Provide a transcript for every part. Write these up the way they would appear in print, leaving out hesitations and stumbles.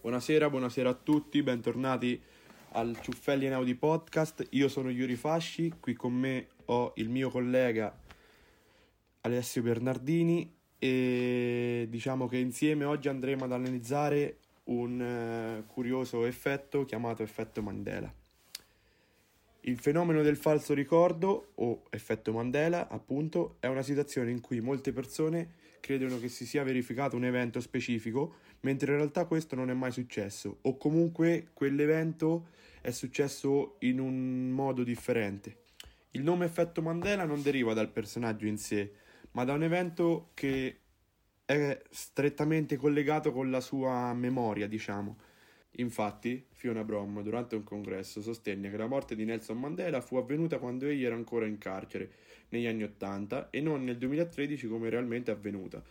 Buonasera a tutti, bentornati al Ciuffelli e Naudi Podcast. Io sono Yuri Fasci, qui con me ho il mio collega Alessio Bernardini e diciamo che insieme oggi andremo ad analizzare un curioso effetto chiamato effetto Mandela. Il fenomeno del falso ricordo, o effetto Mandela, appunto, è una situazione in cui molte persone credono che si sia verificato un evento specifico, mentre in realtà questo non è mai successo, o comunque quell'evento è successo in un modo differente. Il nome effetto Mandela non deriva dal personaggio in sé, ma da un evento che è strettamente collegato con la sua memoria, diciamo. Infatti, Fiona Broome, durante un congresso, sostenne che la morte di Nelson Mandela fu avvenuta quando egli era ancora in carcere, negli anni 80, e non nel 2013 come realmente è avvenuta.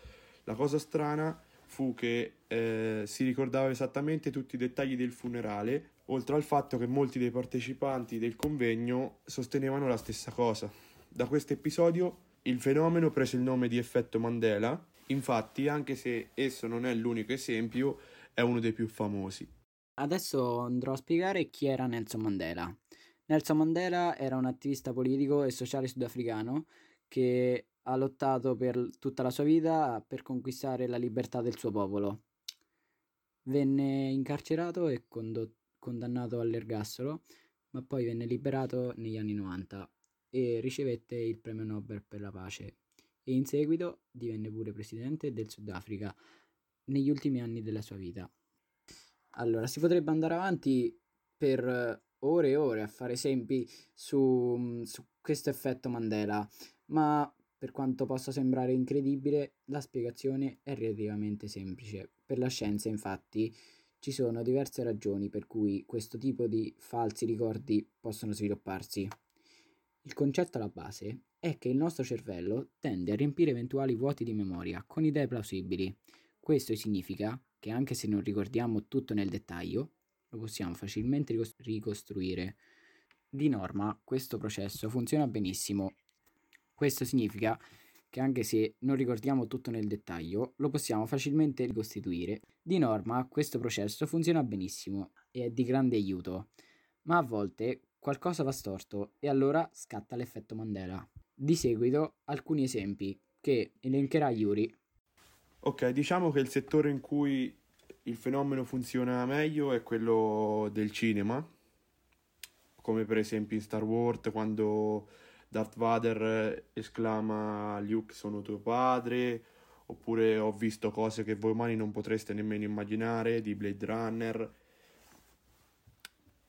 La cosa strana fu che si ricordava esattamente tutti i dettagli del funerale, oltre al fatto che molti dei partecipanti del convegno sostenevano la stessa cosa. Da questo episodio il fenomeno prese il nome di effetto Mandela, infatti, anche se esso non è l'unico esempio, è uno dei più famosi. Adesso andrò a spiegare chi era Nelson Mandela. Nelson Mandela era un attivista politico e sociale sudafricano che ha lottato per tutta la sua vita per conquistare la libertà del suo popolo. Venne incarcerato e condannato all'ergastolo, ma poi venne liberato negli anni 90 e ricevette il premio Nobel per la pace. E in seguito divenne pure presidente del Sudafrica negli ultimi anni della sua vita. Allora, si potrebbe andare avanti per ore e ore a fare esempi su questo effetto Mandela, ma per quanto possa sembrare incredibile, la spiegazione è relativamente semplice. Per la scienza, infatti, ci sono diverse ragioni per cui questo tipo di falsi ricordi possono svilupparsi. Il concetto alla base è che il nostro cervello tende a riempire eventuali vuoti di memoria con idee plausibili. Questo significa che anche se non ricordiamo tutto nel dettaglio, lo possiamo facilmente ricostruire. Di norma, questo processo funziona benissimo. Questo significa che anche se non ricordiamo tutto nel dettaglio, lo possiamo facilmente ricostituire. Di norma, questo processo funziona benissimo e è di grande aiuto. Ma a volte qualcosa va storto e allora scatta l'effetto Mandela. Di seguito alcuni esempi che elencherà Yuri. Ok, diciamo che il settore in cui il fenomeno funziona meglio è quello del cinema, come per esempio in Star Wars quando Darth Vader esclama "Luke, sono tuo padre", oppure "Ho visto cose che voi umani non potreste nemmeno immaginare" di Blade Runner.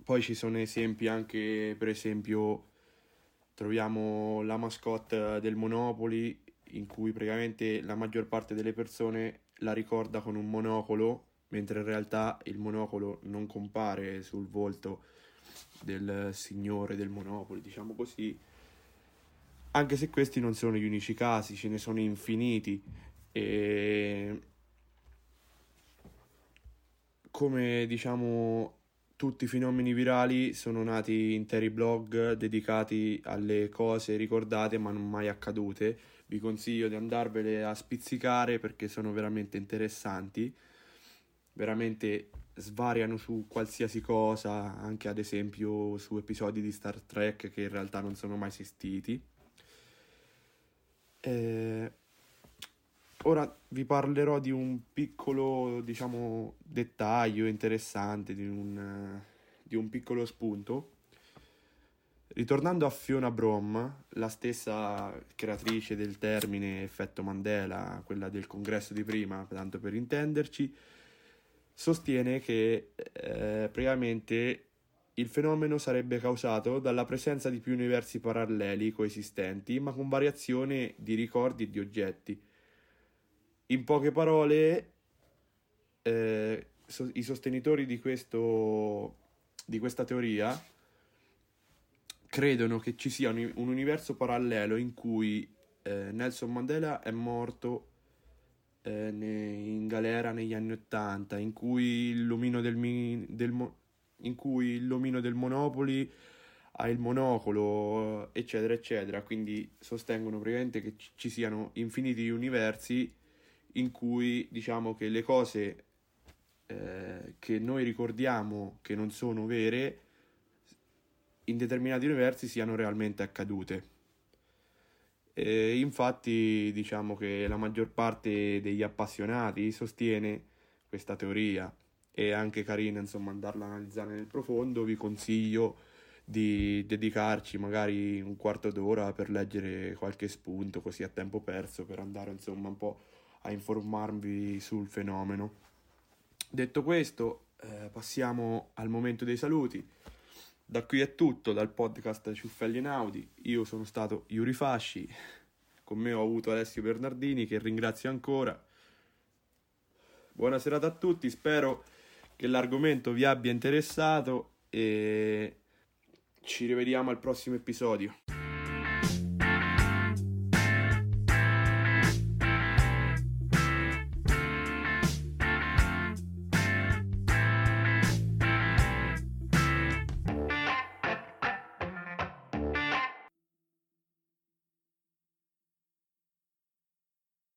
Poi ci sono esempi anche, per esempio, troviamo la mascotte del Monopoly, in cui praticamente la maggior parte delle persone la ricorda con un monocolo, mentre in realtà il monocolo non compare sul volto del signore del Monopoly, diciamo così. Anche se questi non sono gli unici casi, ce ne sono infiniti. E come diciamo tutti i fenomeni virali, sono nati interi blog dedicati alle cose ricordate ma non mai accadute. Vi consiglio di andarvele a spizzicare perché sono veramente interessanti, veramente svariano su qualsiasi cosa, anche ad esempio su episodi di Star Trek che in realtà non sono mai esistiti. Ora vi parlerò di un piccolo, diciamo, dettaglio interessante, di un piccolo spunto. Ritornando a Fiona Broome, la stessa creatrice del termine effetto Mandela, quella del congresso di prima, tanto per intenderci, sostiene che praticamente il fenomeno sarebbe causato dalla presenza di più universi paralleli coesistenti, ma con variazione di ricordi e di oggetti. In poche parole, i sostenitori di questa teoria credono che ci sia un universo parallelo in cui Nelson Mandela è morto in galera negli anni 80, in cui l'omino del Monopoly ha il monocolo, eccetera eccetera. Quindi sostengono praticamente che ci siano infiniti universi in cui diciamo che le cose che noi ricordiamo che non sono vere in determinati universi siano realmente accadute. E infatti diciamo che la maggior parte degli appassionati sostiene questa teoria. È anche carina insomma andarla a analizzare nel profondo. Vi consiglio di dedicarci magari un quarto d'ora per leggere qualche spunto così a tempo perso, per andare insomma un po' a informarvi sul fenomeno. Detto questo, passiamo al momento dei saluti. Da qui è tutto dal podcast Ciuffelli e Naudi. Io sono stato Yuri Fasci, con me ho avuto Alessio Bernardini, che ringrazio ancora. Buona serata a tutti, spero che l'argomento vi abbia interessato e ci rivediamo al prossimo episodio.